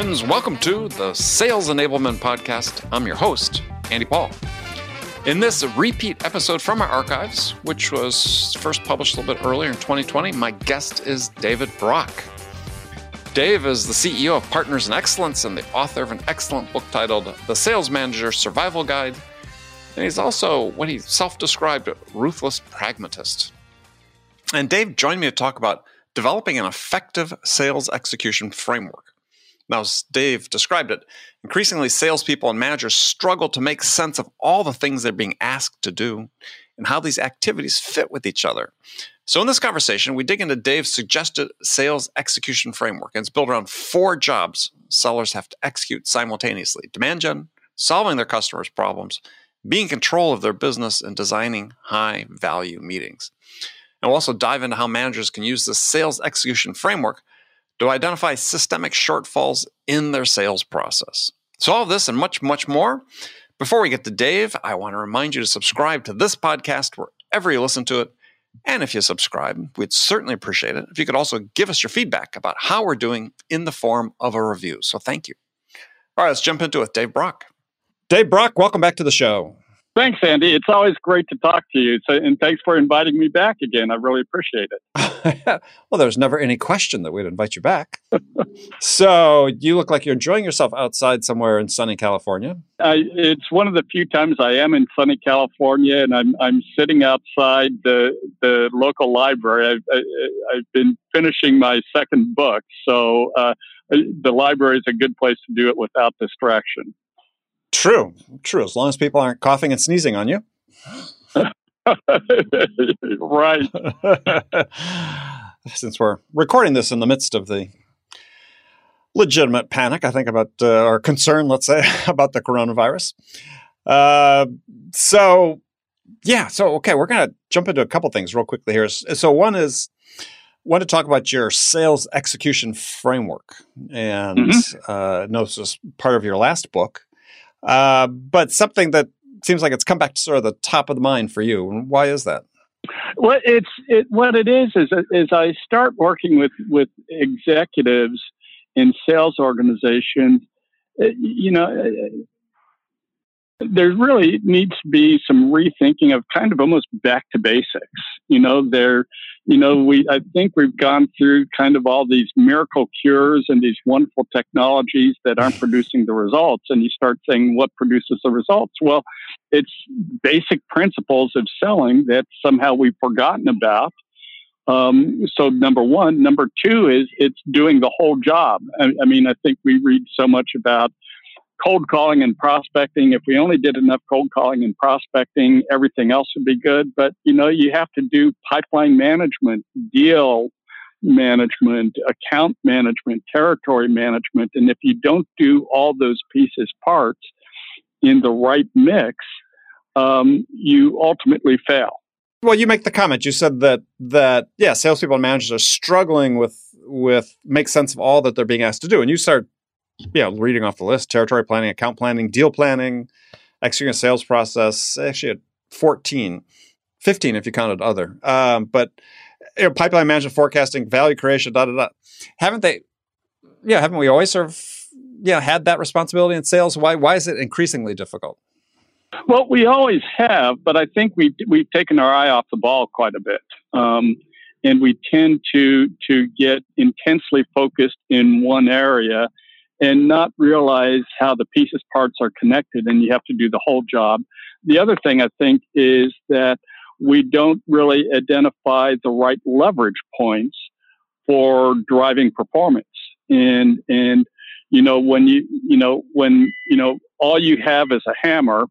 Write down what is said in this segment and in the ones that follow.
friends. Welcome to the Sales Enablement Podcast. I'm your host, Andy Paul. In this repeat episode from our archives, which was first published a little bit earlier in 2020, my guest is David Brock. Dave is the CEO of Partners in Excellence and the author of an excellent book titled The Sales Manager Survival Guide. And he's also what he self-described a ruthless pragmatist. And Dave joined me to talk about developing an effective sales execution framework. Now, as Dave described it, increasingly salespeople and managers struggle to make sense of all the things they're being asked to do and how these activities fit with each other. So in this conversation, we dig into Dave's suggested sales execution framework. And it's built around four jobs sellers have to execute simultaneously: demand gen, solving their customers' problems, being in control of their business, and designing high-value meetings. And we'll also dive into how managers can use the sales execution framework to identify systemic shortfalls in their sales process. So all of this and much, much more. Before we get to Dave, I want to remind you to subscribe to this podcast wherever you listen to it. And if you subscribe, we'd certainly appreciate it if you could also give us your feedback about how we're doing in the form of a review. So thank you. All right, let's jump into it with Dave Brock. Dave Brock, welcome back to the show. Thanks, Andy. It's always great to talk to you. And thanks for inviting me back again. I really appreciate it. Well, there's never any question that we'd invite you back. So you look like you're enjoying yourself outside somewhere in sunny California. It's one of the few times I am in sunny California, and I'm sitting outside the local library. I've been finishing my second book, so the library is a good place to do it without distraction. True. As long as people aren't coughing and sneezing on you. Right. Since we're recording this in the midst of the legitimate panic, I think about, or concern, let's say, about the coronavirus. So, we're going to jump into a couple things real quickly here. So one is, I want to talk about your sales execution framework. And this was part of your last book. But something that seems like it's come back to sort of the top of the mind for you. Why is that? Well, what it is I start working with executives in sales organizations. You know, there really needs to be some rethinking of kind of almost back to basics. I think we've gone through kind of all these miracle cures and these wonderful technologies that aren't producing the results. And you start saying, what produces the results? Well, it's basic principles of selling that somehow we've forgotten about. So number one. Number two is it's doing the whole job. I think we read so much about cold calling and prospecting. If we only did enough cold calling and prospecting, everything else would be good. But, you have to do pipeline management, deal management, account management, territory management. And if you don't do all those pieces, parts in the right mix, you ultimately fail. Well, you make the comment. You said that salespeople and managers are struggling with make sense of all that they're being asked to do. And you start reading off the list: territory planning, account planning, deal planning, executing a sales process, actually at 14, 15 if you counted other. But pipeline management, forecasting, value creation, Haven't we always sort of, had that responsibility in sales? Why is it increasingly difficult? Well, we always have, but I think we've taken our eye off the ball quite a bit. And we tend to get intensely focused in one area and not realize how the pieces, parts are connected, and you have to do the whole job. The other thing I think is that we don't really identify the right leverage points for driving performance. And when all you have is a hammer,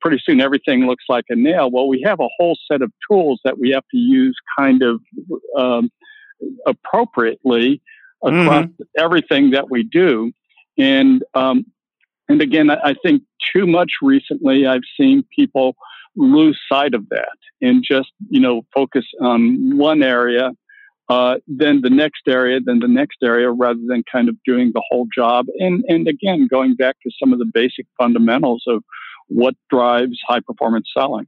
pretty soon everything looks like a nail. Well, we have a whole set of tools that we have to use kind of appropriately across everything that we do. And again, I think too much recently I've seen people lose sight of that and just, focus on one area, then the next area, rather than kind of doing the whole job. And again, going back to some of the basic fundamentals of what drives high performance selling.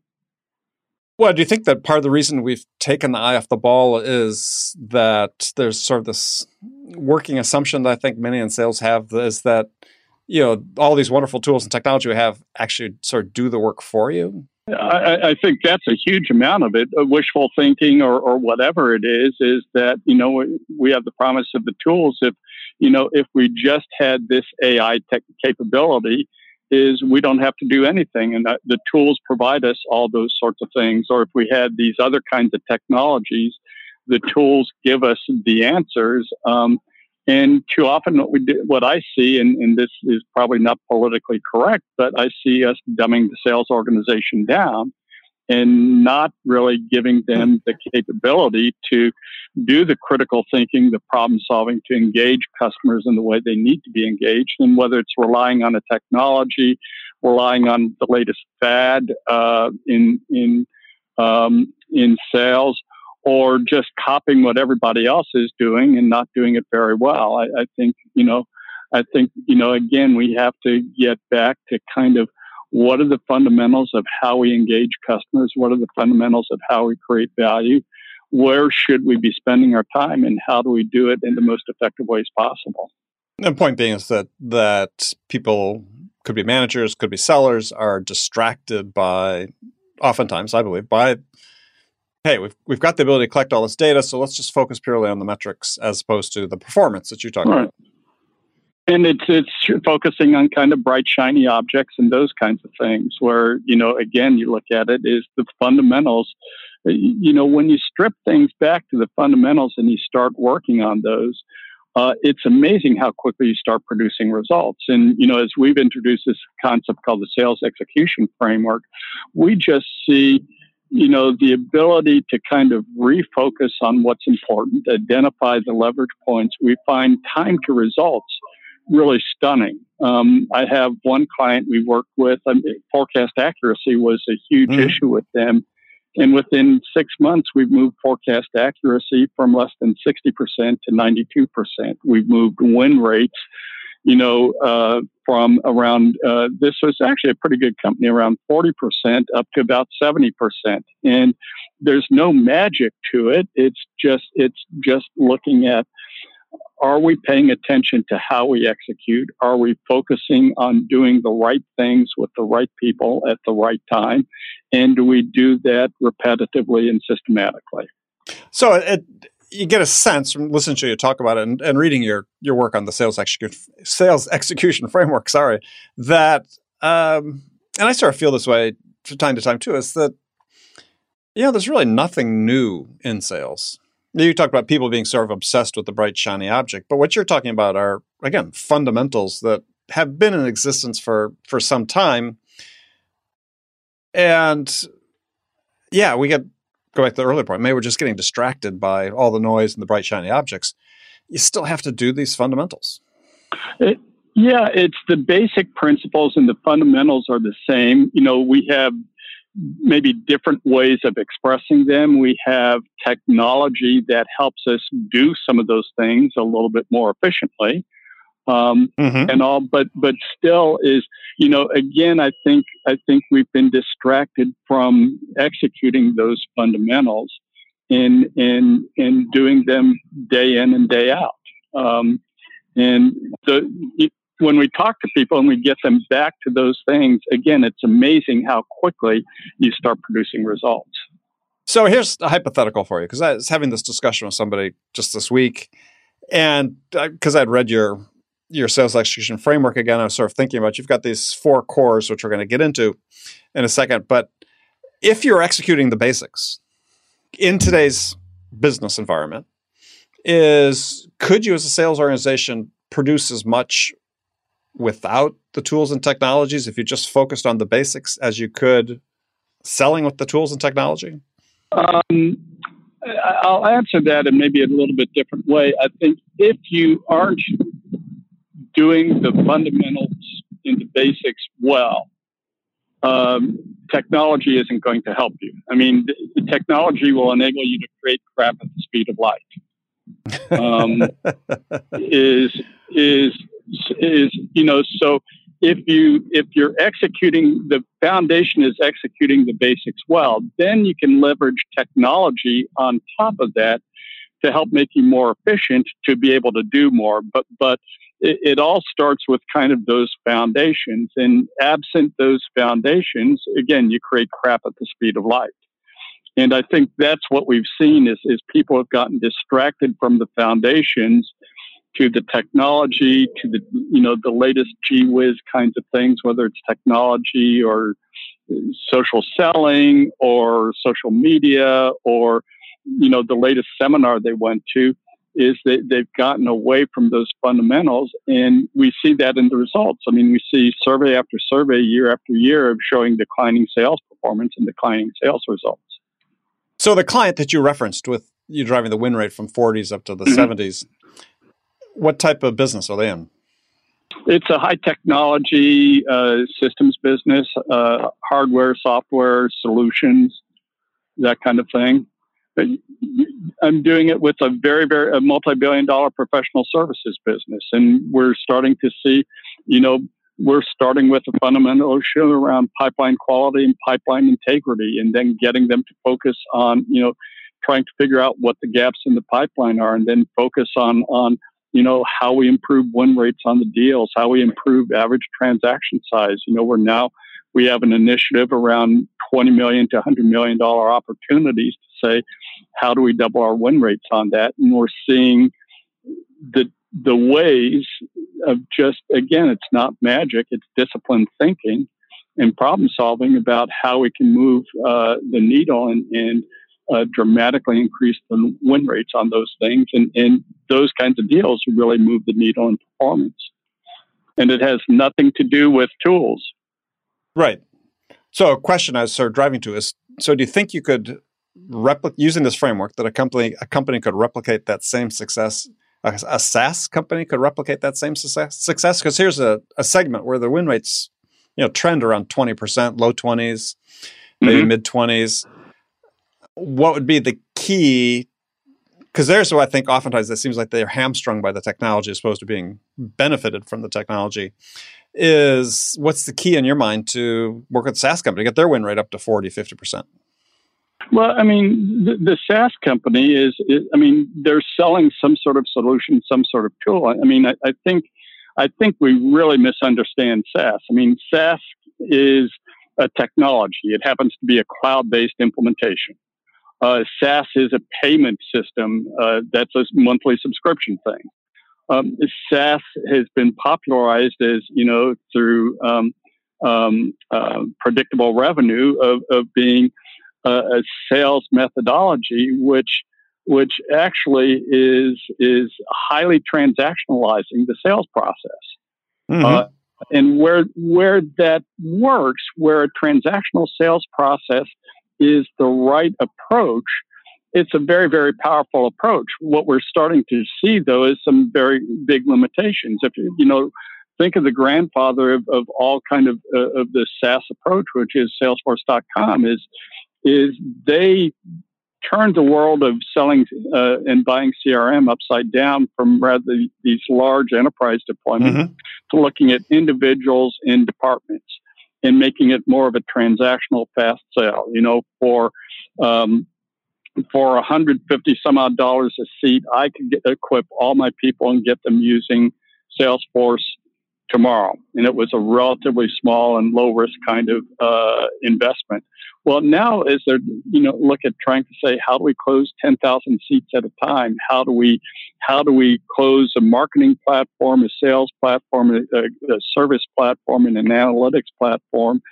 Well, do you think that part of the reason we've taken the eye off the ball is that there's sort of this working assumption that I think many in sales have, is that, you know, all these wonderful tools and technology we have actually sort of do the work for you? I think that's a huge amount of it. Wishful thinking or whatever it is that, you know, we have the promise of the tools. If, you know, if we just had this AI tech capability, is we don't have to do anything, and the tools provide us all those sorts of things. Or if we had these other kinds of technologies, the tools give us the answers. And too often what we do, what I see, and this is probably not politically correct, but I see us dumbing the sales organization down and not really giving them the capability to do the critical thinking, the problem solving, to engage customers in the way they need to be engaged. And whether it's relying on a technology, relying on the latest fad in sales, or just copying what everybody else is doing and not doing it very well. I think, again, we have to get back to kind of what are the fundamentals of how we engage customers? What are the fundamentals of how we create value? Where should we be spending our time, and how do we do it in the most effective ways possible? The point being is that people, could be managers, could be sellers, are distracted by, oftentimes, I believe, by, hey, we've got the ability to collect all this data, so let's just focus purely on the metrics as opposed to the performance that you're talking right about. And it's focusing on kind of bright, shiny objects and those kinds of things where, you know, again, you look at it is the fundamentals. You know, when you strip things back to the fundamentals and you start working on those, it's amazing how quickly you start producing results. And, you know, as we've introduced this concept called the sales execution framework, we just see, you know, the ability to kind of refocus on what's important, identify the leverage points. We find time to results really stunning. I have one client we worked with, forecast accuracy was a huge issue with them. And within 6 months, we've moved forecast accuracy from less than 60% to 92%. We've moved win rates, you know, from around, this was actually a pretty good company, around 40% up to about 70%. And there's no magic to it. It's just looking at, are we paying attention to how we execute? Are we focusing on doing the right things with the right people at the right time? And do we do that repetitively and systematically? So you get a sense from listening to you talk about it and reading your work on the sales execution framework, that, and I sort of feel this way from time to time too, is that, you know, there's really nothing new in sales. You talk about people being sort of obsessed with the bright, shiny object, but what you're talking about are, again, fundamentals that have been in existence for some time. And yeah, go back to the earlier point, maybe we're just getting distracted by all the noise and the bright, shiny objects. You still have to do these fundamentals. It's the basic principles, and the fundamentals are the same. You know, we have maybe different ways of expressing them. We have technology that helps us do some of those things a little bit more efficiently, and all. But still is, you know, again, I think we've been distracted from executing those fundamentals and doing them day in and day out. When we talk to people and we get them back to those things, again, it's amazing how quickly you start producing results. So here's a hypothetical for you, because I was having this discussion with somebody just this week, and because I'd read your sales execution framework again, I was sort of thinking about, you've got these four cores, which we're going to get into in a second, but if you're executing the basics in today's business environment, could you as a sales organization produce as much without the tools and technologies, if you just focused on the basics, as you could selling with the tools and technology? I'll answer that in maybe a little bit different way. I think if you aren't doing the fundamentals and the basics well, technology isn't going to help you. I mean, the technology will enable you to create crap at the speed of light. You know, so if you're executing, the foundation is executing the basics well, then you can leverage technology on top of that to help make you more efficient to be able to do more. But it all starts with kind of those foundations. And absent those foundations, again, you create crap at the speed of light. And I think that's what we've seen is people have gotten distracted from the foundations to the technology, to the, you know, the latest gee whiz kinds of things, whether it's technology or social selling or social media or, you know, the latest seminar they went to, is that they've gotten away from those fundamentals. And we see that in the results. I mean, we see survey after survey, year after year, of showing declining sales performance and declining sales results. So the client that you referenced with you driving the win rate from 40s up to the 70s, what type of business are they in? It's a high technology systems business, hardware, software, solutions, that kind of thing. But I'm doing it with a multi-billion-dollar professional services business. And we're starting to see, you know, we're starting with a fundamental issue around pipeline quality and pipeline integrity, and then getting them to focus on, you know, trying to figure out what the gaps in the pipeline are, and then focus on, you know, how we improve win rates on the deals, how we improve average transaction size. You know, we have an initiative around $20 million to $100 million opportunities to say, how do we double our win rates on that? And we're seeing the ways of just, again, it's not magic, it's disciplined thinking and problem solving about how we can move the needle and dramatically increase the win rates on those things. And those kinds of deals really move the needle in performance. And it has nothing to do with tools. Right. So a question I was sort of driving to is, so do you think you could, using this framework, that a company could replicate that same success, a SaaS company could replicate that same success? Because here's a segment where the win rates, you know, trend around 20%, low 20s, maybe mid-20s. What would be the key? Because there's, I think, oftentimes it seems like they're hamstrung by the technology as opposed to being benefited from the technology. Is what's the key in your mind to work with a SaaS company to get their win rate up to 40, 50%? Well, I mean, the SaaS company is they're selling some sort of solution, some sort of tool. I mean, I think we really misunderstand SaaS. I mean, SaaS is a technology. It happens to be a cloud-based implementation. SaaS is a payment system. That's a monthly subscription thing. SaaS has been popularized as, you know, through predictable revenue of being a sales methodology, which actually is highly transactionalizing the sales process. Mm-hmm. And where that works, where a transactional sales process is the right approach, it's a very, very powerful approach. What we're starting to see, though, is some very big limitations. If you know, think of the grandfather of all kind of the SaaS approach, which is Salesforce.com, is they turned the world of selling and buying CRM upside down from rather these large enterprise deployments to looking at individuals in departments and making it more of a transactional fast sale. You know, for $150 some odd a seat, I could equip all my people and get them using Salesforce tomorrow. And it was a relatively small and low risk kind of investment. Well, now as they're, you know, look at trying to say, how do we close 10,000 seats at a time? How do we close a marketing platform, a sales platform, a service platform, and an analytics platform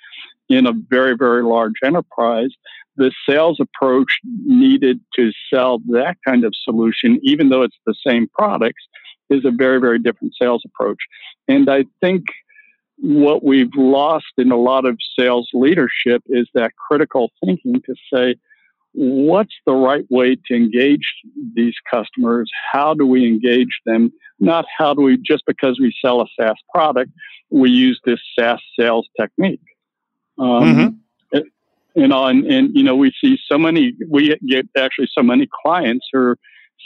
in a very, very large enterprise? The sales approach needed to sell that kind of solution, even though it's the same products, is a very, very different sales approach. And I think what we've lost in a lot of sales leadership is that critical thinking to say, what's the right way to engage these customers? How do we engage them? Not how do we, just because we sell a SaaS product, we use this SaaS sales technique. And you know, we see so many, we get actually so many clients who are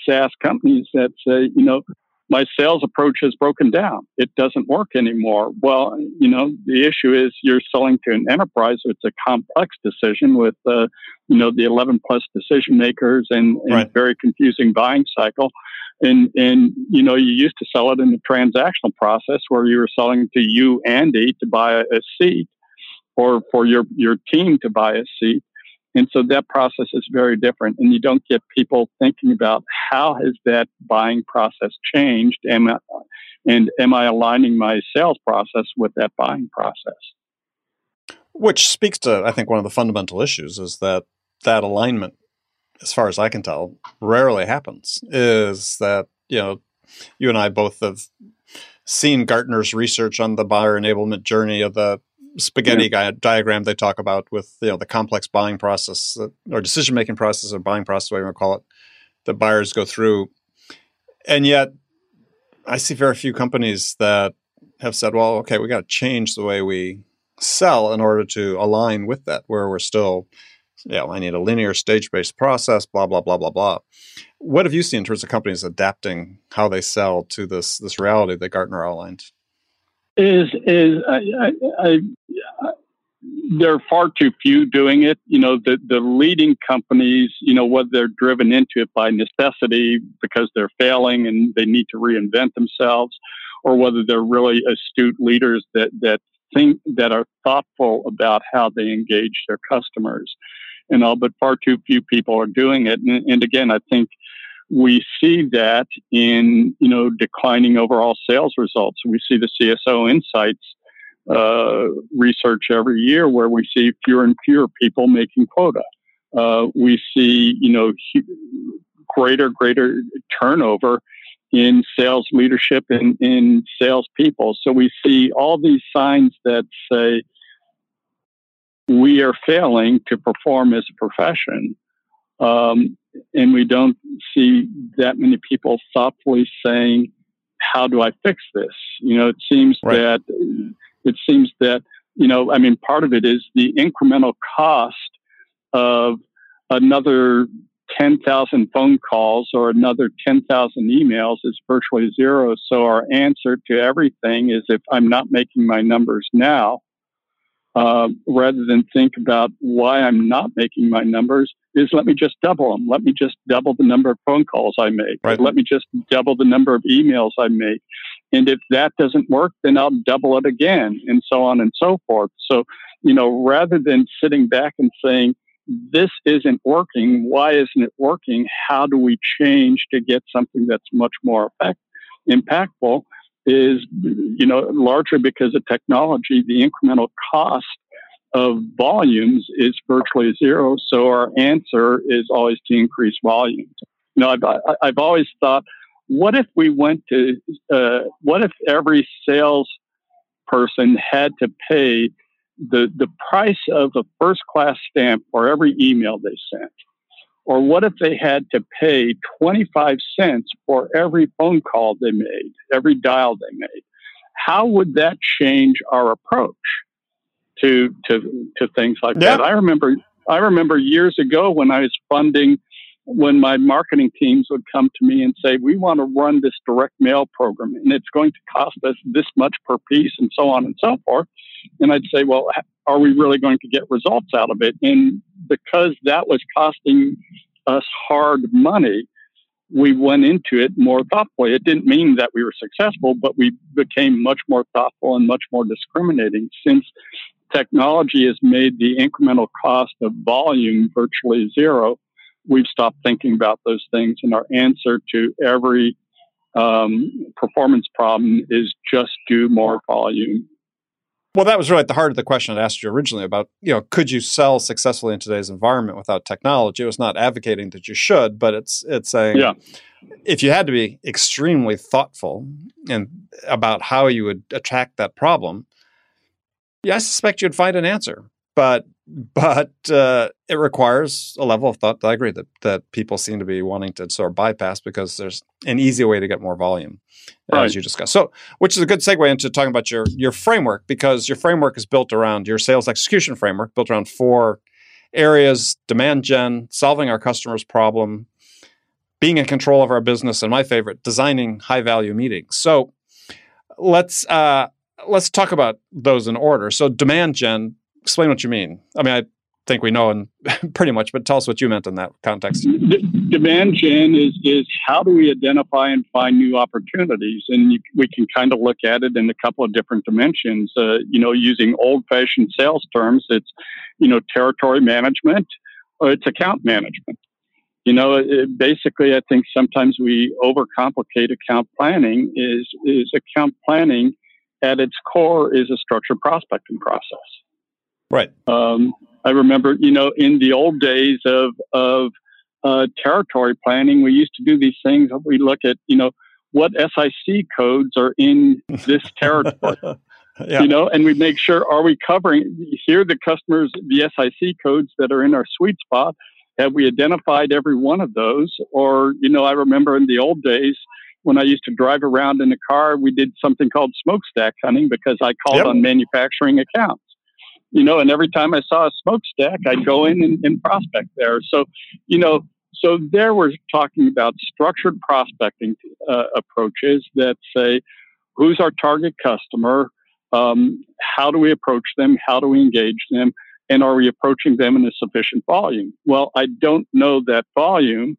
SaaS companies that say, you know, my sales approach is broken down. It doesn't work anymore. Well, you know, the issue is you're selling to an enterprise. It's a complex decision with, you know, the 11 plus decision makers and right. very confusing buying cycle. And, you know, you used to sell it in the transactional process where you were selling to you, Andy, to buy a seat or for your team to buy a seat. And so that process is very different, and you don't get people thinking about how has that buying process changed, and am I aligning my sales process with that buying process? Which speaks to, I think, one of the fundamental issues is that alignment, as far as I can tell, rarely happens. Is that, you know, you and I both have seen Gartner's research on the buyer enablement journey of the spaghetti diagram they talk about with, you know, the complex buying process or decision-making process or buying process, whatever you want to call it, that buyers go through. And yet I see very few companies that have said, well, okay, we got to change the way we sell in order to align with that, where we're still, you know, I need a linear stage-based process, blah, blah, blah, blah, blah. What have you seen in terms of companies adapting how they sell to this reality that Gartner outlined? There are far too few doing it. You know, the leading companies, you know, whether they're driven into it by necessity because they're failing and they need to reinvent themselves, or whether they're really astute leaders that think, that are thoughtful about how they engage their customers and all, but far too few people are doing it. And again, I think we see that in, you know, declining overall sales results. We see the CSO Insights research every year where we see fewer and fewer people making quota. We see, you know, greater turnover in sales leadership and in sales people. So we see all these signs that say we are failing to perform as a profession. And we don't see that many people thoughtfully saying, how do I fix this? You know, it seems that, you know, I mean, part of it is the incremental cost of another 10,000 phone calls or another 10,000 emails is virtually zero. So our answer to everything is, if I'm not making my numbers now, rather than think about why I'm not making my numbers, is let me just double them. Let me just double the number of phone calls I make. Right. Let me just double the number of emails I make. And if that doesn't work, then I'll double it again, and so on and so forth. So, you know, rather than sitting back and saying, this isn't working, why isn't it working? How do we change to get something that's much more impactful? Is, you know, largely because of technology, the incremental cost of volumes is virtually zero. So our answer is always to increase volumes. You know, I've always thought, what if we went to, what if every sales person had to pay the price of a first-class stamp for every email they sent? Or what if they had to pay 25 cents for every phone call they made, every dial they made? How would that change our approach to things like that? I remember years ago when I was funding, when my marketing teams would come to me and say, we want to run this direct mail program and it's going to cost us this much per piece and so on and so forth. And I'd say, well, are we really going to get results out of it? And because that was costing us hard money, we went into it more thoughtfully. It didn't mean that we were successful, but we became much more thoughtful and much more discriminating, since technology has made the incremental cost of volume virtually zero. We've stopped thinking about those things, and our answer to every performance problem is just do more volume. Well, that was really at the heart of the question I asked you originally about, you know, could you sell successfully in today's environment without technology? It was not advocating that you should, but it's saying if you had to be extremely thoughtful and about how you would attack that problem, I suspect you'd find an answer. But it requires a level of thought that I agree that people seem to be wanting to sort of bypass because there's an easy way to get more volume, as you discussed. So, which is a good segue into talking about your framework, because your framework is built around your sales execution framework, built around four areas: demand gen, solving our customer's problem, being in control of our business, and my favorite, designing high-value meetings. So let's talk about those in order. So demand gen, explain what you mean. I mean, I think we know and pretty much, but tell us what you meant in that context. Demand gen is how do we identify and find new opportunities? And we can kind of look at it in a couple of different dimensions. Using old-fashioned sales terms, it's, territory management or it's account management. Basically, I think sometimes we overcomplicate account planning. Is account planning at its core is a structured prospecting process. Right. I remember, in the old days of territory planning, we used to do these things. We look at, what SIC codes are in this territory, yeah. And we make sure, are we covering, here are the customers, the SIC codes that are in our sweet spot. Have we identified every one of those? Or, I remember in the old days when I used to drive around in a car, we did something called smokestack hunting because I called on manufacturing accounts. And every time I saw a smokestack, I'd go in and prospect there. So, so there we're talking about structured prospecting approaches that say, who's our target customer? How do we approach them? How do we engage them? And are we approaching them in a sufficient volume? Well, I don't know that volume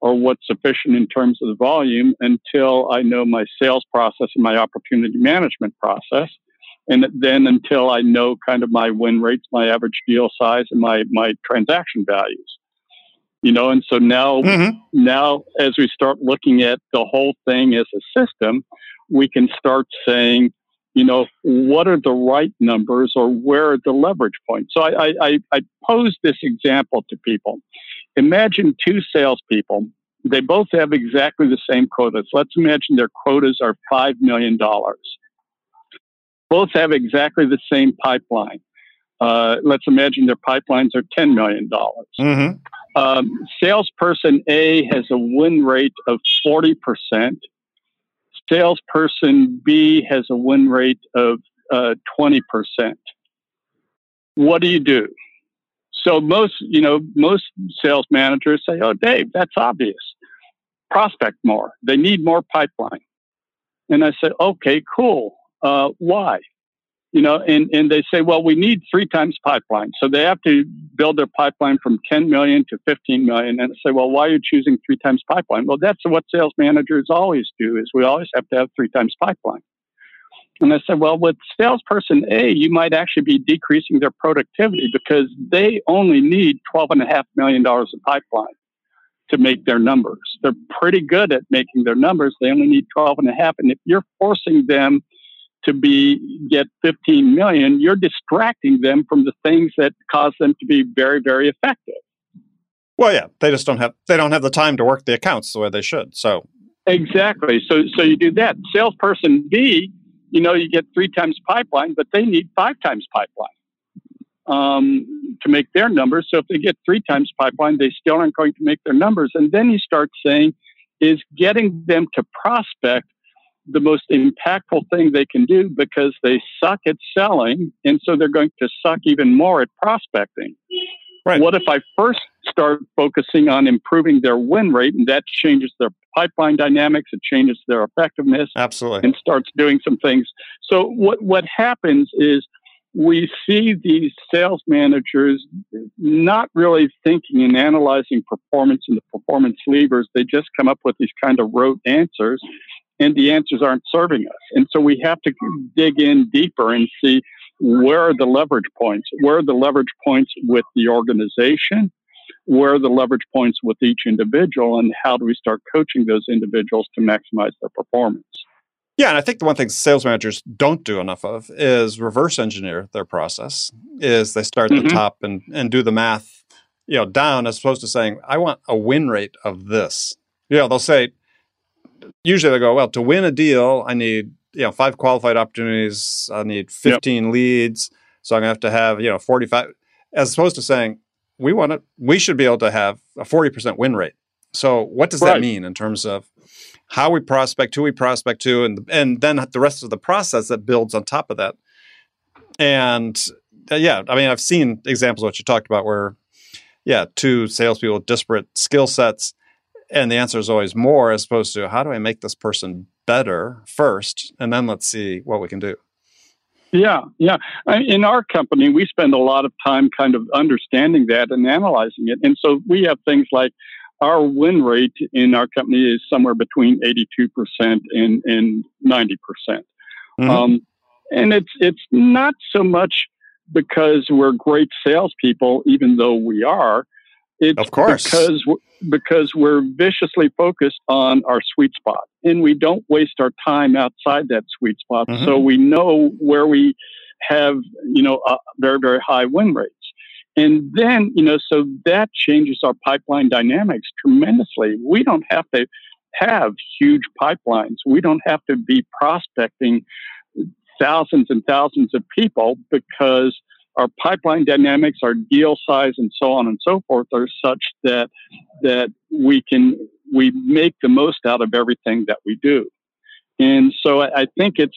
or what's sufficient in terms of the volume until I know my sales process and my opportunity management process. And then until I know kind of my win rates, my average deal size, and my transaction values. And so now as we start looking at the whole thing as a system, we can start saying, what are the right numbers or where are the leverage points? So I pose this example to people. Imagine two salespeople. They both have exactly the same quotas. Let's imagine their quotas are $5 million. Both have exactly the same pipeline. Let's imagine their pipelines are $10 million. Mm-hmm. Salesperson A has a win rate of 40%. Salesperson B has a win rate of 20%. What do you do? So most sales managers say, oh, Dave, that's obvious. Prospect more. They need more pipeline. And I said, okay, cool. Why? And they say, well, we need 3 times pipeline. So they have to build their pipeline from 10 million to 15 million. And say, well, why are you choosing 3 times pipeline? Well, that's what sales managers always do, is we always have to have 3 times pipeline. And I said, well, with salesperson A, you might actually be decreasing their productivity because they only need $12.5 million of pipeline to make their numbers. They're pretty good at making their numbers. They only need 12.5. And if you're forcing them to get 15 million, you're distracting them from the things that cause them to be very, very effective. Well, yeah, they just don't have the time to work the accounts the way they should. So exactly. So you do that. Salesperson B, you get 3 times pipeline, but they need 5 times pipeline to make their numbers. So if they get 3 times pipeline, they still aren't going to make their numbers. And then you start saying, is getting them to prospect the most impactful thing they can do, because they suck at selling, and so they're going to suck even more at prospecting. Right. What if I first start focusing on improving their win rate, and that changes their pipeline dynamics, it changes their effectiveness, absolutely, and starts doing some things. So what happens is we see these sales managers not really thinking and analyzing performance and the performance levers. They just come up with these kind of rote answers, and the answers aren't serving us. And so we have to dig in deeper and see where are the leverage points? Where are the leverage points with the organization? Where are the leverage points with each individual? And how do we start coaching those individuals to maximize their performance? Yeah, and I think the one thing sales managers don't do enough of is reverse engineer their process, is they start at the top and do the math down, as opposed to saying, I want a win rate of this. They'll say, usually they go, well, to win a deal, I need 5 qualified opportunities. I need 15 leads. So I'm going to have 45, as opposed to saying we should be able to have a 40% win rate. So what does that mean in terms of how we prospect, who we prospect to, and then the rest of the process that builds on top of that. And I mean, I've seen examples of what you talked about where, 2 salespeople with disparate skill sets And the answer is always more, as opposed to how do I make this person better first, and then let's see what we can do. Yeah. In our company, we spend a lot of time kind of understanding that and analyzing it. And so we have things like our win rate in our company is somewhere between 82% and 90%. Mm-hmm. And it's not so much because we're great salespeople, even though we are. It's of course. Because we're viciously focused on our sweet spot, and we don't waste our time outside that sweet spot. Mm-hmm. So we know where we have, very, very high win rates. And then, so that changes our pipeline dynamics tremendously. We don't have to have huge pipelines. We don't have to be prospecting thousands and thousands of people, because our pipeline dynamics, our deal size, and so on and so forth are such that we make the most out of everything that we do. And so I think it's,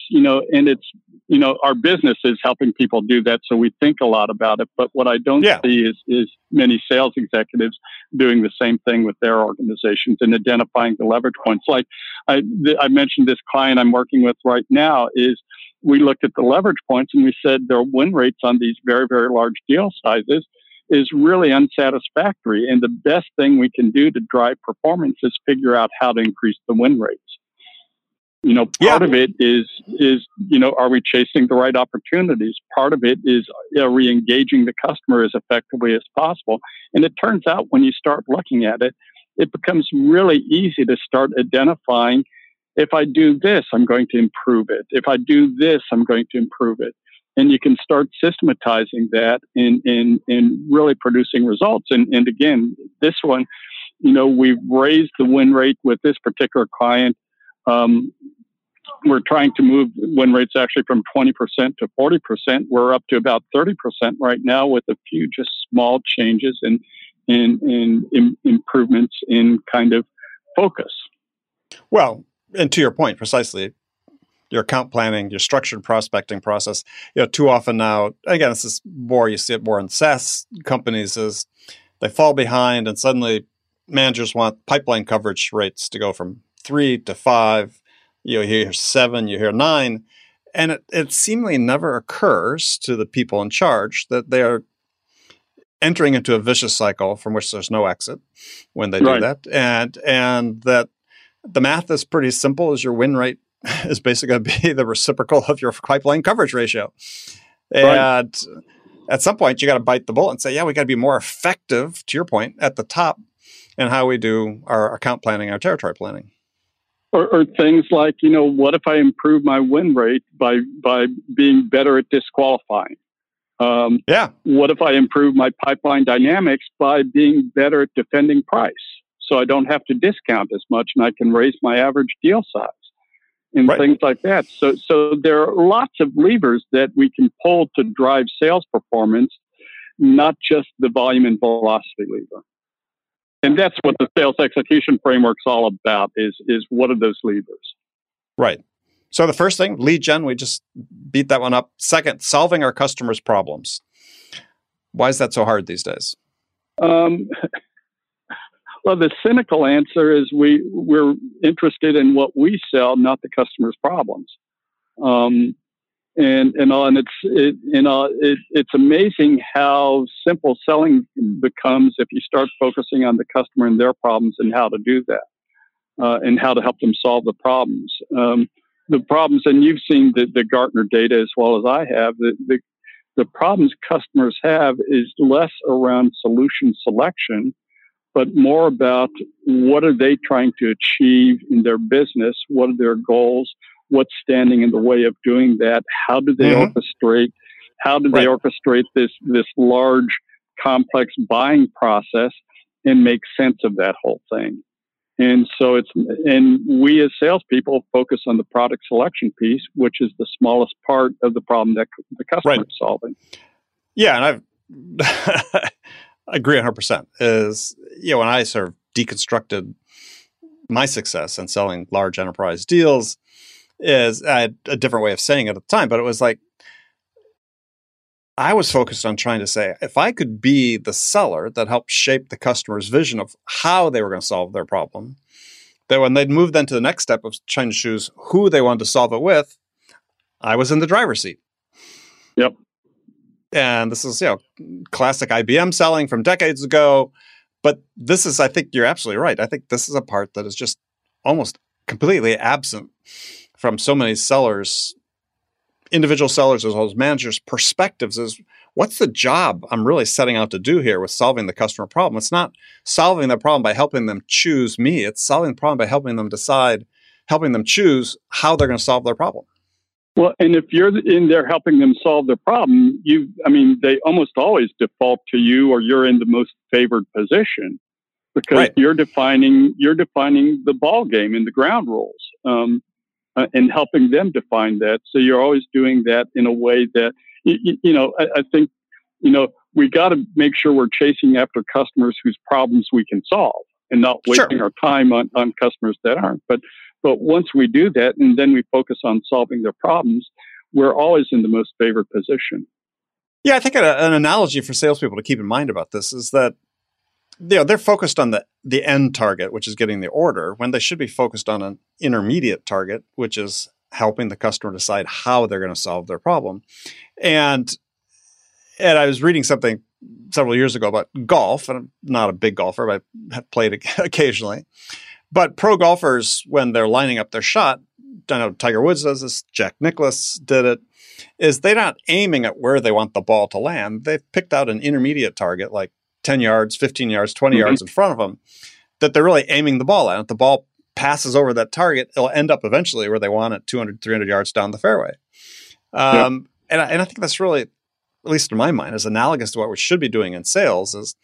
our business is helping people do that. So we think a lot about it. But what I don't see is many sales executives doing the same thing with their organizations and identifying the leverage points. Like I mentioned, this client I'm working with right now is, we looked at the leverage points and we said their win rates on these very, very large deal sizes is really unsatisfactory. And the best thing we can do to drive performance is figure out how to increase the win rates. Part of it is are we chasing the right opportunities? Part of it is, are we engaging the customer as effectively as possible? And it turns out when you start looking at it, it becomes really easy to start identifying, if I do this, I'm going to improve it. If I do this, I'm going to improve it. And you can start systematizing that in really producing results. And again, this one, we've raised the win rate with this particular client. We're trying to move win rates actually from 20% to 40%. We're up to about 30% right now with a few just small changes and in improvements in kind of focus. Well, and to your point, precisely, your account planning, your structured prospecting process, too often now, again, this is more, you see it more in SaaS companies, is they fall behind and suddenly managers want pipeline coverage rates to go from 3 to 5, you hear 7, you hear 9, and it seemingly never occurs to the people in charge that they are entering into a vicious cycle from which there's no exit when they do that. And that the math is pretty simple, is your win rate is basically going to be the reciprocal of your pipeline coverage ratio. And at some point, you got to bite the bullet and say, we got to be more effective, to your point, at the top in how we do our account planning, our territory planning. Or things like, what if I improve my win rate by being better at disqualifying? What if I improve my pipeline dynamics by being better at defending price? So I don't have to discount as much, and I can raise my average deal size and things like that. So there are lots of levers that we can pull to drive sales performance, not just the volume and velocity lever. And that's what the sales execution framework's all about, is what are those levers? Right. So the first thing, lead gen, we just beat that one up. Second, solving our customers' problems. Why is that so hard these days? Well, the cynical answer is we're interested in what we sell, not the customer's problems. It's amazing how simple selling becomes if you start focusing on the customer and their problems and how to do that, and how to help them solve the problems. The problems, and you've seen the Gartner data as well as I have. The problems customers have is less around solution selection, but more about what are they trying to achieve in their business, what are their goals, what's standing in the way of doing that, how do they orchestrate, this large, complex buying process and make sense of that whole thing. And so we as salespeople focus on the product selection piece, which is the smallest part of the problem that the customer is solving. Yeah, and I've agree 100%. Is, when I sort of deconstructed my success in selling large enterprise deals, is I had a different way of saying it at the time, but it was like I was focused on trying to say, if I could be the seller that helped shape the customer's vision of how they were going to solve their problem, then when they'd move then to the next step of trying to choose who they wanted to solve it with, I was in the driver's seat. Yep. And this is, classic IBM selling from decades ago. But this is, I think you're absolutely right. I think this is a part that is just almost completely absent from so many sellers, individual sellers as well as managers' perspectives is, what's the job I'm really setting out to do here with solving the customer problem? It's not solving the problem by helping them choose me. It's solving the problem by helping them decide, helping them choose how they're going to solve their problem. Well, and if you're in there helping them solve their problem, they almost always default to you, or you're in the most favored position because right. you're defining the ball game and the ground rules, and helping them define that. So you're always doing that in a way that I think we got to make sure we're chasing after customers whose problems we can solve and not wasting sure. our time on customers that aren't. But once we do that, and then we focus on solving their problems, we're always in the most favored position. Yeah, I think an analogy for salespeople to keep in mind about this is that they're focused on the end target, which is getting the order, when they should be focused on an intermediate target, which is helping the customer decide how they're going to solve their problem. And I was reading something several years ago about golf, and I'm not a big golfer, but I have played occasionally. But pro golfers, when they're lining up their shot, I know Tiger Woods does this, Jack Nicklaus did it, is they're not aiming at where they want the ball to land. They've picked out an intermediate target, like 10 yards, 15 yards, 20 yards in front of them, that they're really aiming the ball at. If the ball passes over that target, it'll end up eventually where they want it, 200, 300 yards down the fairway. Yep. And I think that's really, at least in my mind, is analogous to what we should be doing in sales, is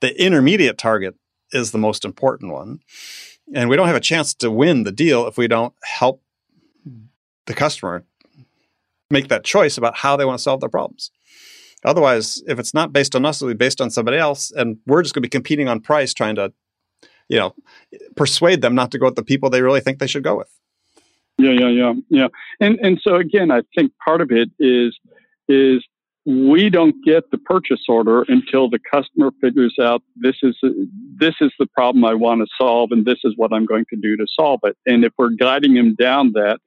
the intermediate target is the most important one. And we don't have a chance to win the deal if we don't help the customer make that choice about how they want to solve their problems. Otherwise, if it's not based on us, it'll be based on somebody else. And we're just going to be competing on price, trying to, persuade them not to go with the people they really think they should go with. Yeah. And so again, I think part of it is we don't get the purchase order until the customer figures out this is the problem I want to solve, and this is what I'm going to do to solve it. And if we're guiding them down that,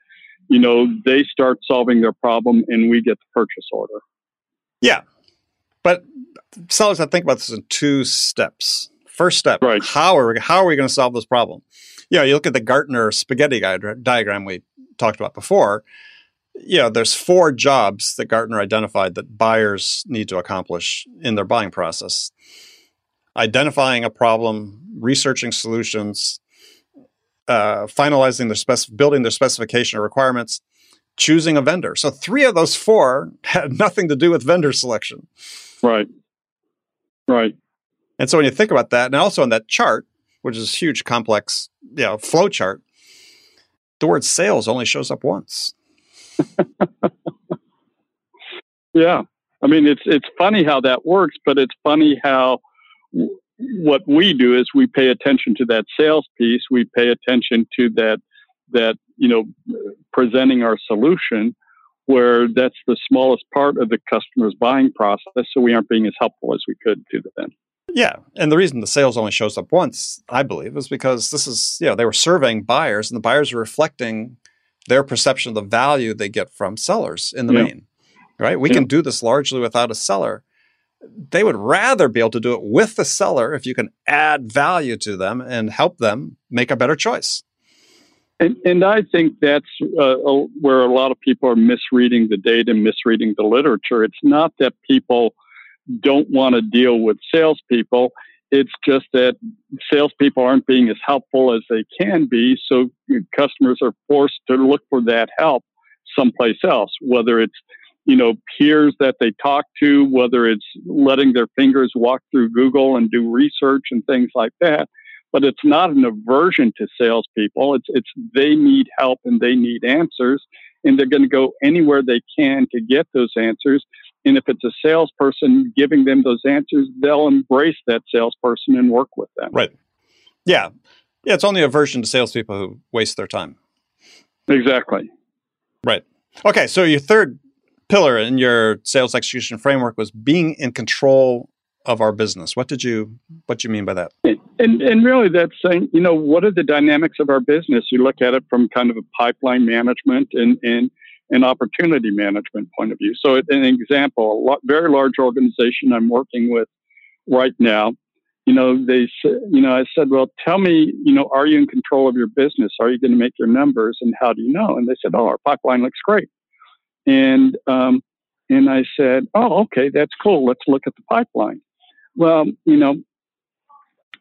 they start solving their problem and we get the purchase order. Yeah. But sellers, I think about this in two steps. First step, right. How are we going to solve this problem? You look at the Gartner spaghetti diagram we talked about before. There's four jobs that Gartner identified that buyers need to accomplish in their buying process. Identifying a problem, researching solutions, finalizing building their specification or requirements, choosing a vendor. So three of those four had nothing to do with vendor selection. Right. And so when you think about that, and also in that chart, which is a huge, complex, flow chart, the word sales only shows up once. Yeah. It's funny how that works, but it's funny how what we do is we pay attention to that sales piece. We pay attention to that presenting our solution, where that's the smallest part of the customer's buying process. So we aren't being as helpful as we could to them. Yeah. And the reason the sales only shows up once, I believe, is because this is, they were surveying buyers, and the buyers are reflecting their perception of the value they get from sellers in the main, right? We can do this largely without a seller. They would rather be able to do it with the seller if you can add value to them and help them make a better choice. And I think that's where a lot of people are misreading the data, misreading the literature. It's not that people don't want to deal with salespeople. It's just that salespeople aren't being as helpful as they can be, so customers are forced to look for that help someplace else, whether it's, peers that they talk to, whether it's letting their fingers walk through Google and do research and things like that. But it's not an aversion to salespeople. It's they need help and they need answers, and they're going to go anywhere they can to get those answers. And if it's a salesperson giving them those answers, they'll embrace that salesperson and work with them. Right. Yeah, it's only aversion to salespeople who waste their time. Exactly. Right. Okay, so your third pillar in your sales execution framework was being in control of our business. What do you mean by that? And really that's saying, you know, what are the dynamics of our business? You look at it from kind of a pipeline management and an opportunity management point of view. So an example, very large organization I'm working with right now, you know, I said, well, tell me, you know, are you in control of your business? Are you going to make your numbers? And how do you know? And they said, oh, our pipeline looks great. And I said, oh, okay, that's cool. Let's look at the pipeline. Well, you know,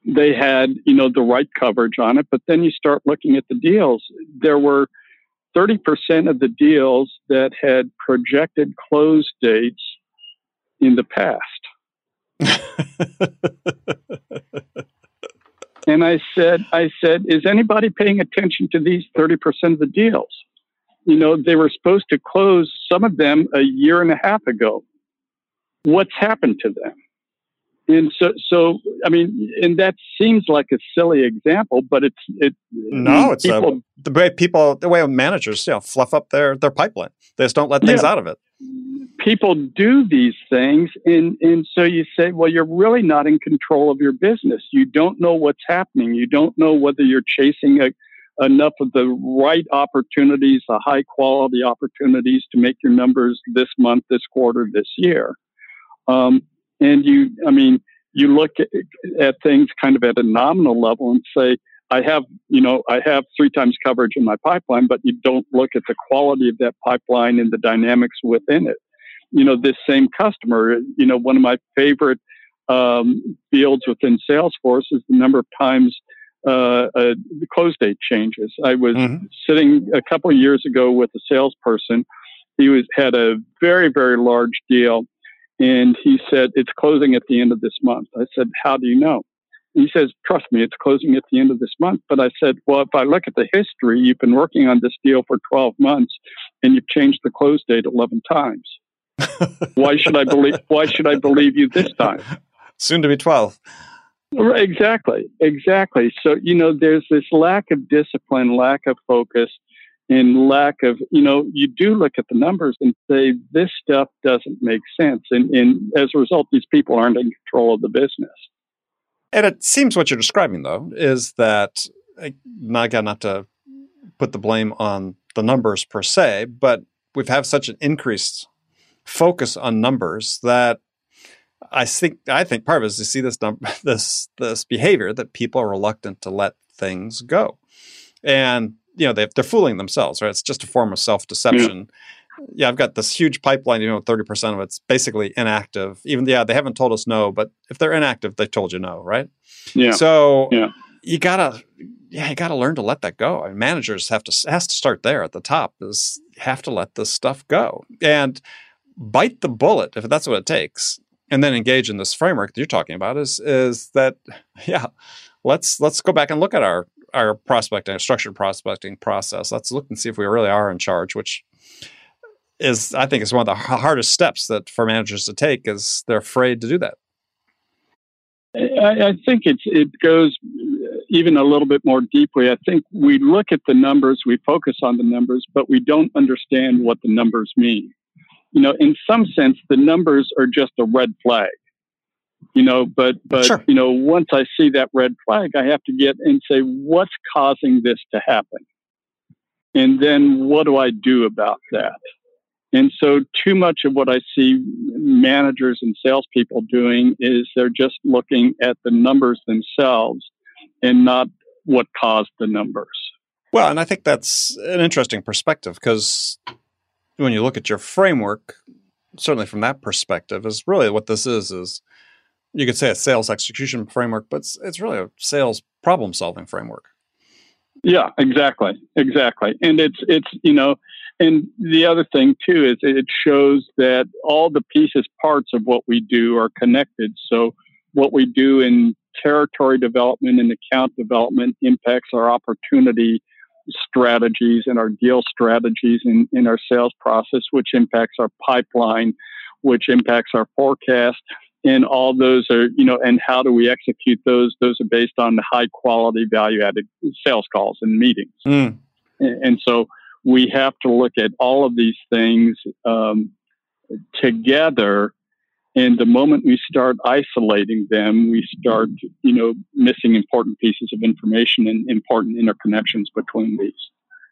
they had, you know, the right coverage on it, but then you start looking at the deals. There were 30% of the deals that had projected close dates in the past. And I said, is anybody paying attention to these 30% of the deals? You know, they were supposed to close some of them a year and a half ago. What's happened to them? And so, I mean, and that seems like a silly example, but the way managers, you know, fluff up their pipeline. They just don't let things out of it. People do these things, and so you say, well, you're really not in control of your business. You don't know what's happening. You don't know whether you're chasing enough of the right opportunities, the high quality opportunities to make your numbers this month, this quarter, this year. You look at things kind of at a nominal level and say, I have 3 times coverage in my pipeline, but you don't look at the quality of that pipeline and the dynamics within it. You know, this same customer, you know, one of my favorite fields within Salesforce is the number of times the close date changes. I was sitting a couple of years ago with a salesperson. He had a very, very large deal. And he said, it's closing at the end of this month. I said, how do you know? And he says, trust me, it's closing at the end of this month. But I said, well, if I look at the history, you've been working on this deal for 12 months and you've changed the close date 11 times. Why should I believe you this time? Soon to be 12. Right, exactly. So, you know, there's this lack of discipline, lack of focus, and lack of, you know, you do look at the numbers and say, this stuff doesn't make sense. And as a result, these people aren't in control of the business. And it seems what you're describing, though, is that, again, not to put the blame on the numbers per se, but we've had such an increased focus on numbers that I think part of it is to see this behavior that people are reluctant to let things go. And you know, they're fooling themselves, right? It's just a form of self-deception. Yeah, I've got this huge pipeline, you know, 30% of it's basically inactive. Even, they haven't told us no, but if they're inactive, they told you no, right? Yeah. So you gotta learn to let that go. I mean, managers has to start there at the top, is have to let this stuff go and bite the bullet if that's what it takes, and then engage in this framework that you're talking about let's go back and look at our prospecting, our structured prospecting process. Let's look and see if we really are in charge, which is, I think, is one of the hardest steps that for managers to take, is they're afraid to do that. I think it goes even a little bit more deeply. I think we look at the numbers, we focus on the numbers, but we don't understand what the numbers mean. You know, in some sense, the numbers are just a red flag. You know, but sure. You know, once I see that red flag, I have to get and say, what's causing this to happen? And then what do I do about that? And so too much of what I see managers and salespeople doing is they're just looking at the numbers themselves and not what caused the numbers. Well, and I think that's an interesting perspective, because when you look at your framework, certainly from that perspective, is really what this is you could say a sales execution framework, but it's really a sales problem-solving framework. Yeah, exactly. And it's you know, and the other thing too is it shows that all the pieces, parts of what we do are connected. So what we do in territory development and account development impacts our opportunity strategies and our deal strategies in our sales process, which impacts our pipeline, which impacts our forecast. And all those are, you know, and how do we execute those? Those are based on the high quality value added sales calls and meetings. And so we have to look at all of these things together. And the moment we start isolating them, we start, missing important pieces of information and important interconnections between these.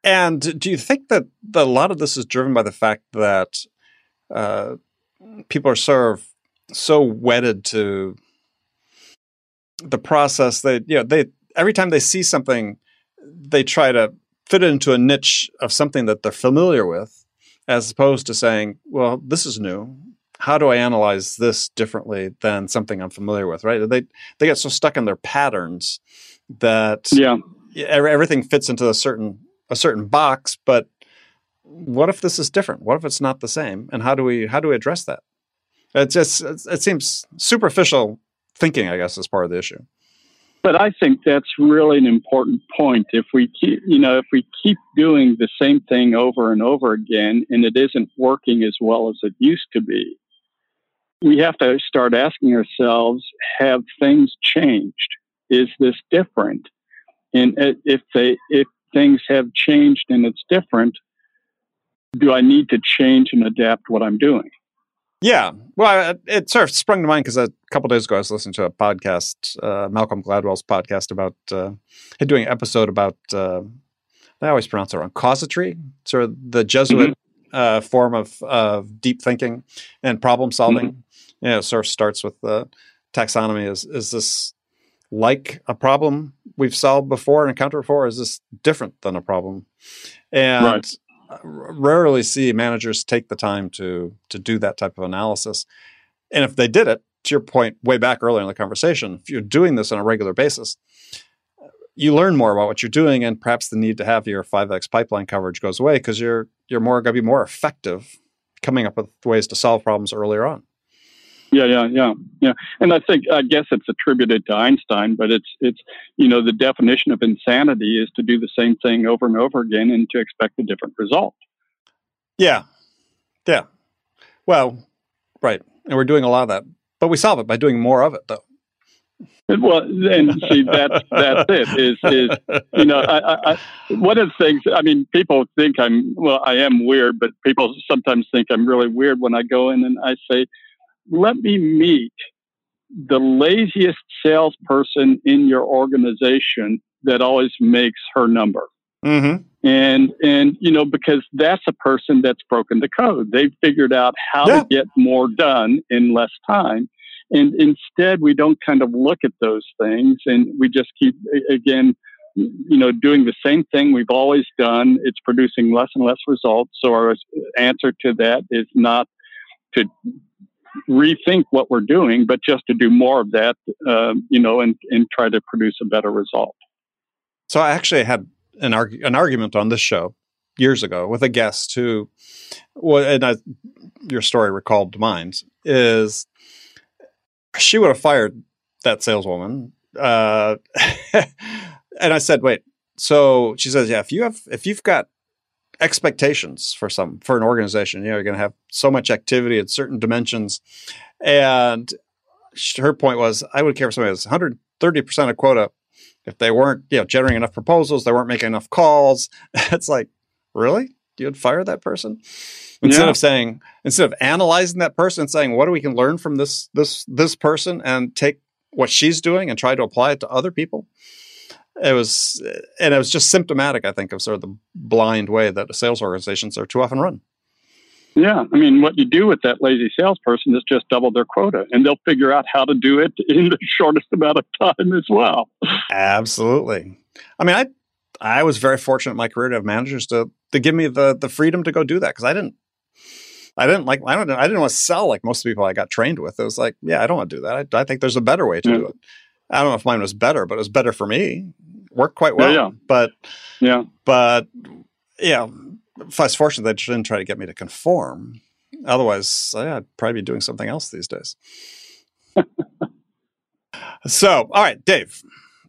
And do you think that a lot of this is driven by the fact that people are sort of so wedded to the process that, they every time they see something, they try to fit it into a niche of something that they're familiar with, as opposed to saying, well, this is new. How do I analyze this differently than something I'm familiar with, right? They get so stuck in their patterns that everything fits into a certain box. But what if this is different? What if it's not the same? And how do we address that? It seems superficial thinking, I guess, is part of the issue. But I think that's really an important point. If we keep, doing the same thing over and over again, and it isn't working as well as it used to be, we have to start asking ourselves, have things changed? Is this different? And if things have changed and it's different, do I need to change and adapt what I'm doing? Yeah. Well, it sort of sprung to mind because a couple of days ago I was listening to a podcast, Malcolm Gladwell's podcast about, doing an episode about, I always pronounce it wrong, casuistry, sort of the Jesuit form of deep thinking and problem solving. Mm-hmm. It sort of starts with taxonomy. Is this like a problem we've solved before and encountered before? Is this different than a problem? And right. Rarely see managers take the time to do that type of analysis. And if they did it, to your point way back earlier in the conversation, if you're doing this on a regular basis, you learn more about what you're doing, and perhaps the need to have your 5X pipeline coverage goes away because you're more going to be more effective coming up with ways to solve problems earlier on. Yeah. And I guess it's attributed to Einstein, but it's the definition of insanity is to do the same thing over and over again and to expect a different result. Yeah. Well, right. And we're doing a lot of that, but we solve it by doing more of it, though. Well, and see, that's it. I one of the things, people think I am weird, but people sometimes think I'm really weird when I go in and I say, let me meet the laziest salesperson in your organization that always makes her number. Mm-hmm. And because that's a person that's broken the code. They've figured out how to get more done in less time. And instead, we don't kind of look at those things, and we just keep, again, doing the same thing we've always done. It's producing less and less results. So our answer to that is not to rethink what we're doing, but just to do more of that, and try to produce a better result. So I actually had an argument on this show years ago with a guest who, your story recalled to mind, is she would have fired that saleswoman. And I said, wait, so she says, if you've got expectations for an organization, you're going to have so much activity in certain dimensions. And her point was, I wouldn't care if somebody was 130% of quota if they weren't, generating enough proposals, they weren't making enough calls. It's like, really? You'd fire that person instead of analyzing that person, saying, what do we can learn from this person and take what she's doing and try to apply it to other people. It was just symptomatic, I think, of sort of the blind way that sales organizations are too often run. Yeah. What you do with that lazy salesperson is just double their quota, and they'll figure out how to do it in the shortest amount of time as well. Absolutely. I was very fortunate in my career to have managers to give me the freedom to go do that, because I didn't want to sell like most people I got trained with. It was like, I don't want to do that. I think there's a better way to do it. I don't know if mine was better, but it was better for me. Worked quite well. Yeah. But if I was fortunate, they didn't try to get me to conform. Otherwise, I'd probably be doing something else these days. So, all right, Dave,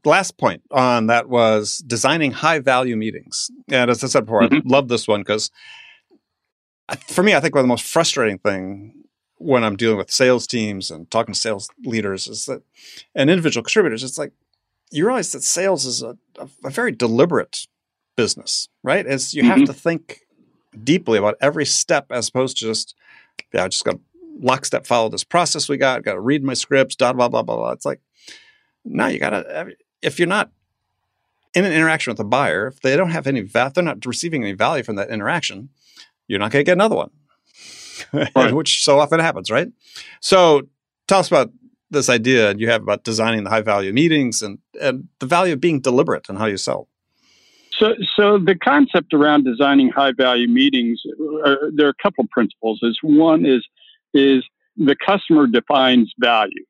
last point on that was designing high-value meetings. And as I said before, I love this one because for me, I think one of the most frustrating thing when I'm dealing with sales teams and talking to sales leaders is that, and individual contributors, it's like, you realize that sales is a very deliberate business, right? As you have to think deeply about every step, as opposed to just I just got to lockstep follow this process we got. Got to read my scripts, blah, blah, blah, blah, blah. It's like, no, you got to, if you're not in an interaction with a buyer, if they don't have any value, they're not receiving any value from that interaction, you're not going to get another one, right. Which so often happens, right? So tell us about this idea you have about designing the high-value meetings and the value of being deliberate in how you sell. So the concept around designing high-value meetings, there are a couple of principles. One is the customer defines value.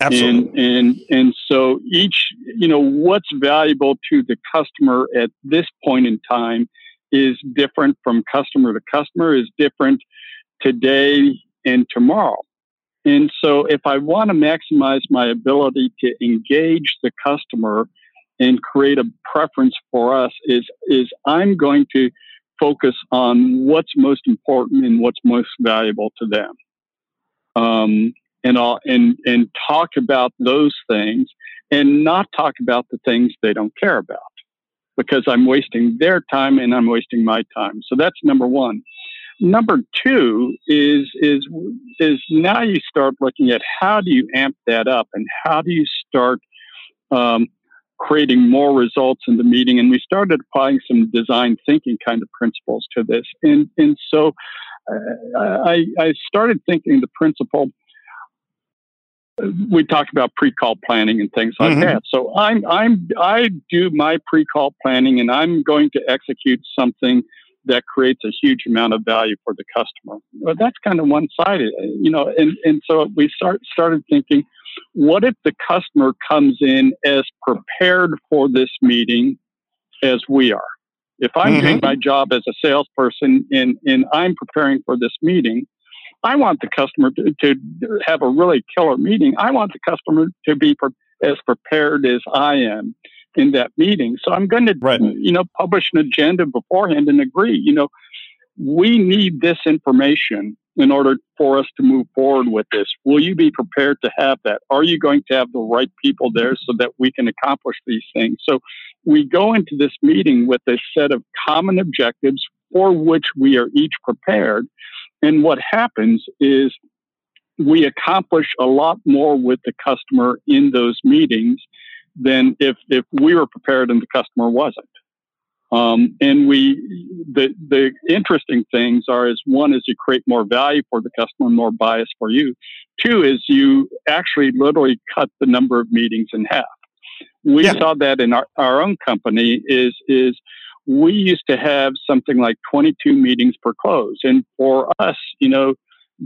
Absolutely. And so each, what's valuable to the customer at this point in time is different from customer to customer, is different today and tomorrow. And so if I want to maximize my ability to engage the customer and create a preference for us, is I'm going to focus on what's most important and what's most valuable to them. And talk about those things and not talk about the things they don't care about, because I'm wasting their time and I'm wasting my time. So that's number one. Number two is now you start looking at how do you amp that up and how do you start creating more results in the meeting. And we started applying some design thinking kind of principles to this. And so I started thinking the principle, we talked about pre-call planning and things like that. So I do my pre-call planning and I'm going to execute something that creates a huge amount of value for the customer. Well, that's kind of one-sided, and so we started thinking, what if the customer comes in as prepared for this meeting as we are? If I'm doing my job as a salesperson and I'm preparing for this meeting, I want the customer to have a really killer meeting. I want the customer to be as prepared as I am in that meeting. So I'm going to, publish an agenda beforehand and agree, we need this information in order for us to move forward with this. Will you be prepared to have that? Are you going to have the right people there so that we can accomplish these things? So we go into this meeting with a set of common objectives for which we are each prepared. And what happens is we accomplish a lot more with the customer in those meetings than if we were prepared and the customer wasn't. The interesting things are, one is you create more value for the customer, more bias for you. Two is you actually literally cut the number of meetings in half. We saw that in our own company is we used to have something like 22 meetings per close. And for us,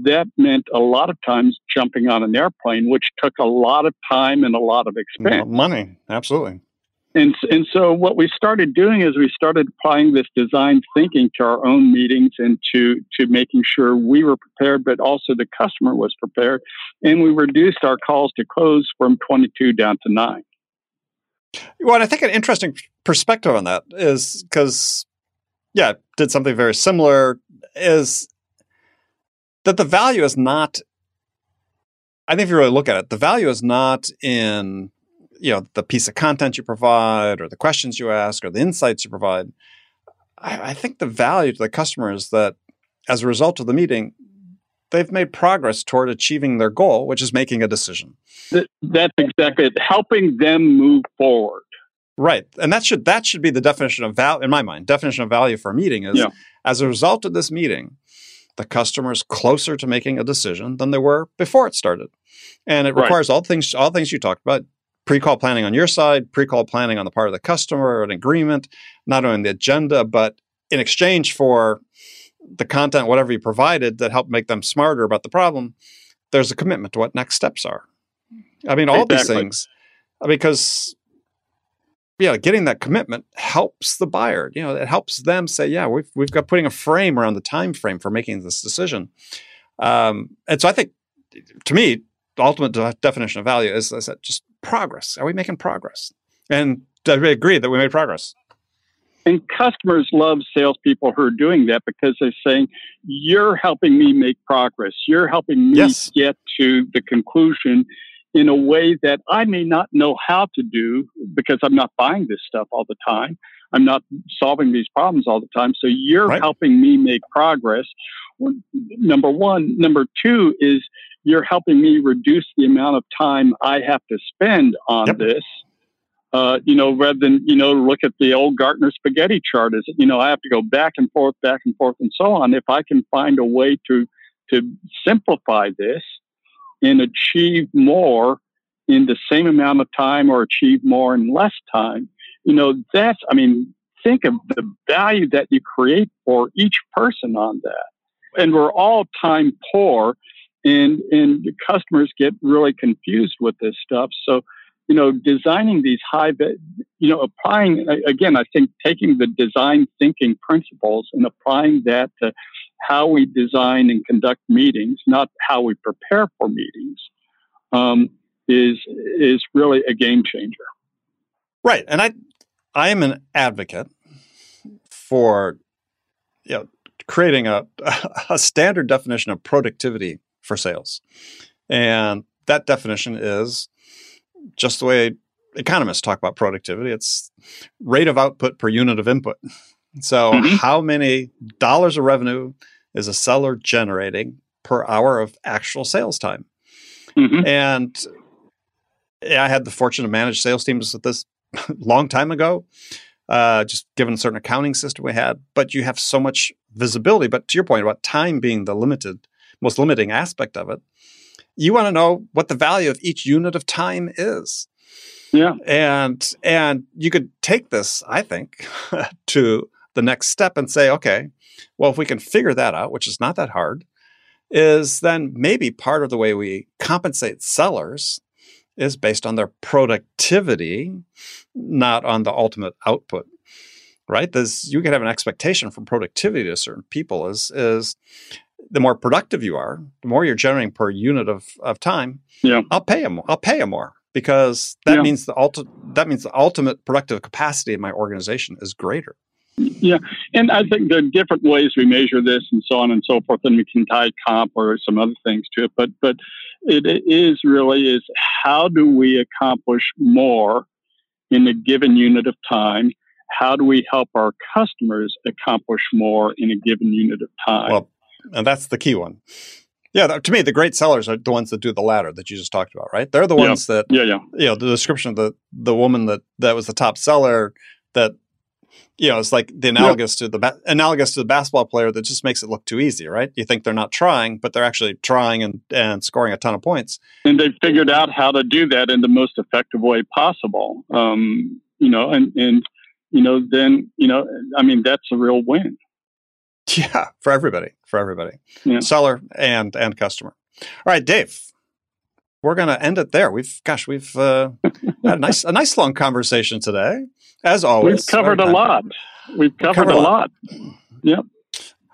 that meant a lot of times jumping on an airplane, which took a lot of time and a lot of expense. Money, absolutely. And so what we started doing is we started applying this design thinking to our own meetings and to making sure we were prepared, but also the customer was prepared. And we reduced our calls to close from 22 down to 9. Well, and I think an interesting perspective on that is because, did something very similar is that the value is not, I think if you really look at it, the value is not in, the piece of content you provide or the questions you ask or the insights you provide. I think the value to the customer is that as a result of the meeting, they've made progress toward achieving their goal, which is making a decision. That's exactly it. Helping them move forward. Right. And that should be the definition of value, in my mind. Definition of value for a meeting is as a result of this meeting, the customer is closer to making a decision than they were before it started. And it requires all things you talked about, pre-call planning on your side, pre-call planning on the part of the customer, an agreement, not only on the agenda, but in exchange for the content, whatever you provided that helped make them smarter about the problem, there's a commitment to what next steps are. I mean, all these things, because getting that commitment helps the buyer. It helps them say, we've got putting a frame around the time frame for making this decision. And so I think, to me, the ultimate definition of value is just progress. Are we making progress? And we agree that we made progress. And customers love salespeople who are doing that because they're saying, you're helping me make progress. You're helping me get to the conclusion in a way that I may not know how to do because I'm not buying this stuff all the time, I'm not solving these problems all the time. So you're helping me make progress. Number one. Number two is you're helping me reduce the amount of time I have to spend on this. Rather than, look at the old Gartner spaghetti chart, is, I have to go back and forth and so on. If I can find a way to simplify this and achieve more in the same amount of time or achieve more in less time, think of the value that you create for each person on that. And we're all time poor, and the customers get really confused with this stuff. So, designing these taking the design thinking principles and applying that to how we design and conduct meetings, not how we prepare for meetings, is really a game changer. Right. And I am an advocate for, creating a standard definition of productivity for sales. And that definition is just the way economists talk about productivity. It's rate of output per unit of input. So how many dollars of revenue is a seller generating per hour of actual sales time? And I had the fortune to manage sales teams at this long time ago, just given a certain accounting system we had. But you have so much visibility. But to your point about time being the most limiting aspect of it, you want to know what the value of each unit of time is. Yeah. And you could take this, I think, to the next step and say, okay, well, if we can figure that out, which is not that hard, is then maybe part of the way we compensate sellers is based on their productivity, not on the ultimate output, right? You can have an expectation from productivity to certain people is the more productive you are, the more you're generating per unit of time. Yeah. I'll pay them more because that means the ultimate productive capacity of my organization is greater. Yeah. And I think there are different ways we measure this and so on and so forth, and we can tie comp or some other things to it. But it is really is how do we accomplish more in a given unit of time? How do we help our customers accomplish more in a given unit of time? Well, and that's the key one. Yeah, to me, the great sellers are the ones that do the latter that you just talked about, right? They're the ones that, the description of the woman that was the top seller that, it's like the analogous to the basketball player that just makes it look too easy, right? You think they're not trying, but they're actually trying and scoring a ton of points. And they've figured out how to do that in the most effective way possible. That's a real win. Yeah, for everybody, seller and customer. All right, Dave, we're going to end it there. We've had a nice long conversation today. As always, we've covered a lot. We've covered a lot. Yep.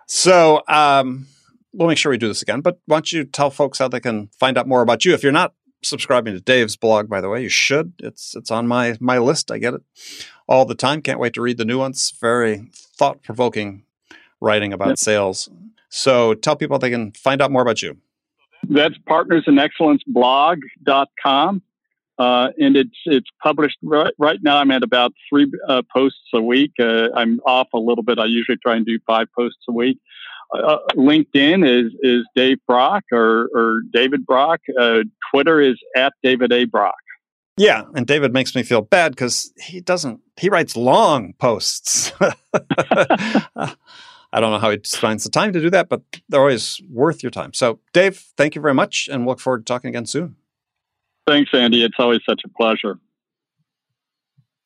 So we'll make sure we do this again. But why don't you tell folks how they can find out more about you? If you're not subscribing to Dave's blog, by the way, you should. It's on my list. I get it all the time. Can't wait to read the new ones. Very thought-provoking writing about sales. So tell people they can find out more about you. That's partnersinexcellenceblog.com. And it's published right now. I'm at about 3 posts a week. I'm off a little bit. I usually try and do 5 posts a week. LinkedIn is Dave Brock or David Brock. Twitter is @David A. Brock. Yeah, and David makes me feel bad because he writes long posts. I don't know how he finds the time to do that, but they're always worth your time. So, Dave, thank you very much, and look forward to talking again soon. Thanks, Andy. It's always such a pleasure.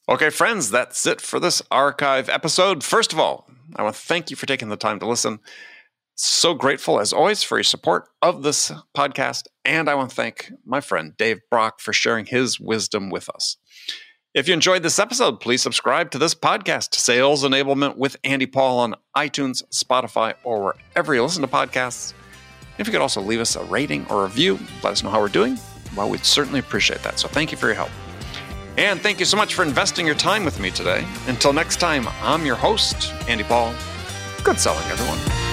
Okay, friends, that's it for this archive episode. First of all, I want to thank you for taking the time to listen. So grateful, as always, for your support of this podcast. And I want to thank my friend Dave Brock for sharing his wisdom with us. If you enjoyed this episode, please subscribe to this podcast, Sales Enablement with Andy Paul, on iTunes, Spotify, or wherever you listen to podcasts. If you could also leave us a rating or review, let us know how we're doing. Well, we'd certainly appreciate that. So thank you for your help. And thank you so much for investing your time with me today. Until next time, I'm your host, Andy Paul. Good selling, everyone.